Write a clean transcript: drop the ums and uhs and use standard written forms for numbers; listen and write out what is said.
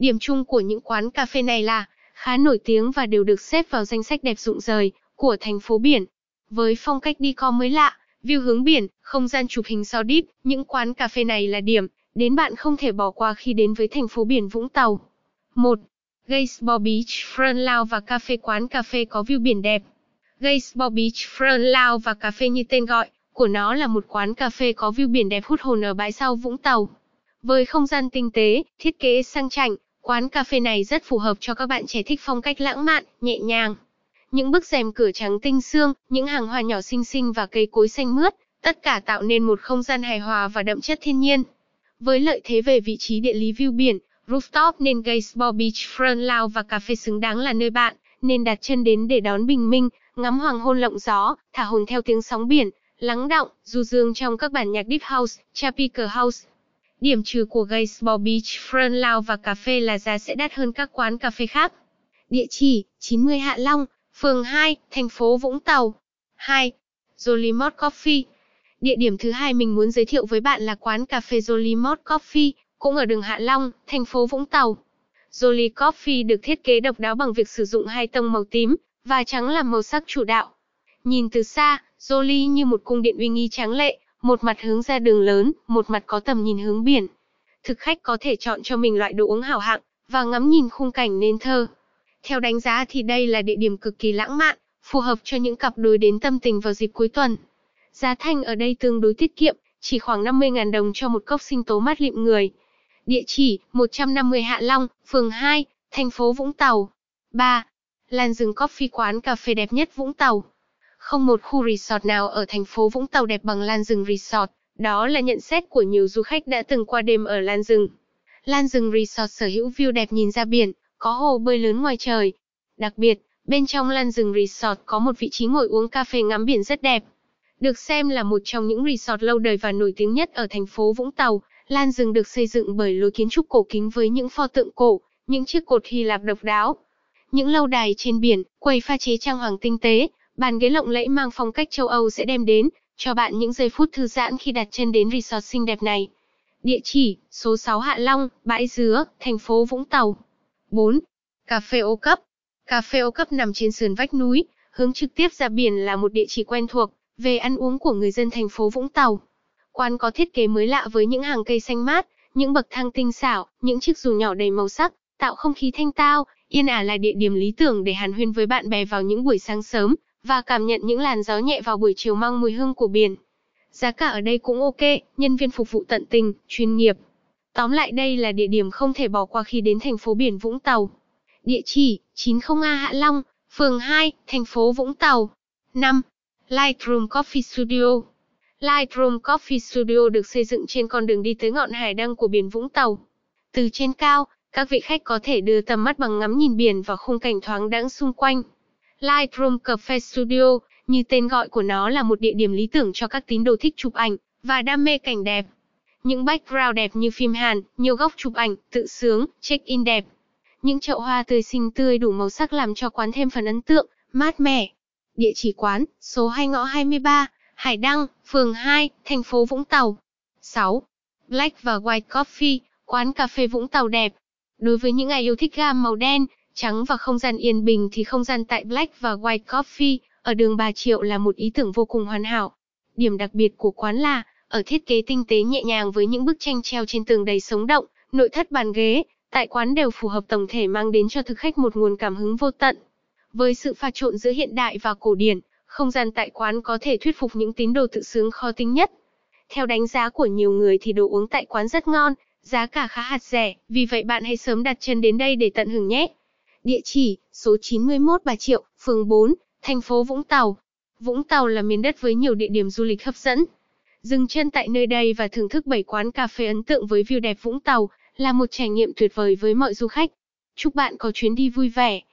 Điểm chung của những quán cà phê này là khá nổi tiếng và đều được xếp vào danh sách đẹp rụng rời của thành phố biển. Với phong cách decor mới lạ, view hướng biển, không gian chụp hình so deep, những quán cà phê này là điểm đến bạn không thể bỏ qua khi đến với thành phố biển Vũng Tàu. 1. Gazebo Beach Front Lounge và Cafe. Quán cà phê có view biển đẹp. Gazebo Beach Front Lounge và Cafe như tên gọi của nó là một quán cà phê có view biển đẹp hút hồn ở bãi sau Vũng Tàu. Với không gian tinh tế, thiết kế sang chảnh, quán cà phê này rất phù hợp cho các bạn trẻ thích phong cách lãng mạn, nhẹ nhàng. Những bức rèm cửa trắng tinh xương, những hàng hoa nhỏ xinh xinh và cây cối xanh mướt, tất cả tạo nên một không gian hài hòa và đậm chất thiên nhiên. Với lợi thế về vị trí địa lý view biển, rooftop nên Gazebo Beach Front Lounge và Cafe xứng đáng là nơi bạn nên đặt chân đến để đón bình minh, ngắm hoàng hôn lộng gió, thả hồn theo tiếng sóng biển, lắng đọng, du dương trong các bản nhạc Deep House, Tropical House. Điểm trừ của Gazebo Beach Front Lounge và Cafe là giá sẽ đắt hơn các quán cà phê khác. Địa chỉ 90 Hạ Long, phường 2, thành phố Vũng Tàu. 2. Jolie Mod Coffee. Địa điểm thứ hai mình muốn giới thiệu với bạn là quán cà phê Jolie Mod Coffee, cũng ở đường Hạ Long, thành phố Vũng Tàu. Jolie Coffee được thiết kế độc đáo bằng việc sử dụng hai tông màu tím và trắng làm màu sắc chủ đạo. Nhìn từ xa, Jolie như một cung điện uy nghi tráng lệ, một mặt hướng ra đường lớn, một mặt có tầm nhìn hướng biển. Thực khách có thể chọn cho mình loại đồ uống hào hạng và ngắm nhìn khung cảnh nên thơ. Theo đánh giá thì đây là địa điểm cực kỳ lãng mạn, phù hợp cho những cặp đôi đến tâm tình vào dịp cuối tuần. Giá thành ở đây tương đối tiết kiệm, chỉ khoảng 50.000 đồng cho một cốc sinh tố mát lịm người. Địa chỉ 150 Hạ Long, phường 2, thành phố Vũng Tàu. 3. Lan Rừng Coffee. Quán cà phê đẹp nhất Vũng Tàu. Không một khu resort nào ở thành phố Vũng Tàu đẹp bằng Lan Rừng Resort, đó là nhận xét của nhiều du khách đã từng qua đêm ở Lan Rừng. Lan Rừng Resort sở hữu view đẹp nhìn ra biển, có hồ bơi lớn ngoài trời. Đặc biệt, bên trong Lan Rừng Resort có một vị trí ngồi uống cà phê ngắm biển rất đẹp. Được xem là một trong những resort lâu đời và nổi tiếng nhất ở thành phố Vũng Tàu, Lan Rừng được xây dựng bởi lối kiến trúc cổ kính với những pho tượng cổ, những chiếc cột Hy Lạp độc đáo. Những lâu đài trên biển, quầy pha chế trang hoàng tinh tế, bàn ghế lộng lẫy mang phong cách châu Âu sẽ đem đến cho bạn những giây phút thư giãn khi đặt chân đến resort xinh đẹp này. Địa chỉ số 6 Hạ Long, Bãi Dứa, thành phố Vũng Tàu. 4. Cafe Ô Cấp. Cafe Ô Cấp nằm trên sườn vách núi, hướng trực tiếp ra biển là một địa chỉ quen thuộc về ăn uống của người dân thành phố Vũng Tàu. Quán có thiết kế mới lạ với những hàng cây xanh mát, những bậc thang tinh xảo, những chiếc dù nhỏ đầy màu sắc, tạo không khí thanh tao, yên ả là địa điểm lý tưởng để hàn huyên với bạn bè vào những buổi sáng sớm và cảm nhận những làn gió nhẹ vào buổi chiều mang mùi hương của biển. Giá cả ở đây cũng ok, nhân viên phục vụ tận tình, chuyên nghiệp. Tóm lại đây là địa điểm không thể bỏ qua khi đến thành phố biển Vũng Tàu. Địa chỉ 90A Hạ Long, phường 2, thành phố Vũng Tàu. 5. Lightroom Coffee Studio. Lightroom Coffee Studio được xây dựng trên con đường đi tới ngọn hải đăng của biển Vũng Tàu. Từ trên cao, các vị khách có thể đưa tầm mắt bằng ngắm nhìn biển và khung cảnh thoáng đãng xung quanh. Lightroom Coffee Studio, như tên gọi của nó là một địa điểm lý tưởng cho các tín đồ thích chụp ảnh và đam mê cảnh đẹp. Những background đẹp như phim Hàn, nhiều góc chụp ảnh, tự sướng, check-in đẹp. Những chậu hoa tươi xinh tươi đủ màu sắc làm cho quán thêm phần ấn tượng, mát mẻ. Địa chỉ quán, số 2 ngõ 23, Hải Đăng, phường 2, thành phố Vũng Tàu. 6. Black và White Coffee, quán cà phê Vũng Tàu đẹp. Đối với những ai yêu thích gam màu đen, trắng và không gian yên bình thì không gian tại Black và White Coffee ở đường Bà Triệu là một ý tưởng vô cùng hoàn hảo. Điểm đặc biệt của quán là ở thiết kế tinh tế nhẹ nhàng với những bức tranh treo trên tường đầy sống động, nội thất bàn ghế tại quán đều phù hợp tổng thể mang đến cho thực khách một nguồn cảm hứng vô tận. Với sự pha trộn giữa hiện đại và cổ điển, không gian tại quán có thể thuyết phục những tín đồ tự sướng khó tính nhất. Theo đánh giá của nhiều người thì đồ uống tại quán rất ngon, giá cả khá hạt rẻ, vì vậy bạn hãy sớm đặt chân đến đây để tận hưởng nhé. Địa chỉ, số 91 Bà Triệu, phường 4, thành phố Vũng Tàu. Vũng Tàu là miền đất với nhiều địa điểm du lịch hấp dẫn. Dừng chân tại nơi đây và thưởng thức 7 quán cà phê ấn tượng với view đẹp Vũng Tàu là một trải nghiệm tuyệt vời với mọi du khách. Chúc bạn có chuyến đi vui vẻ.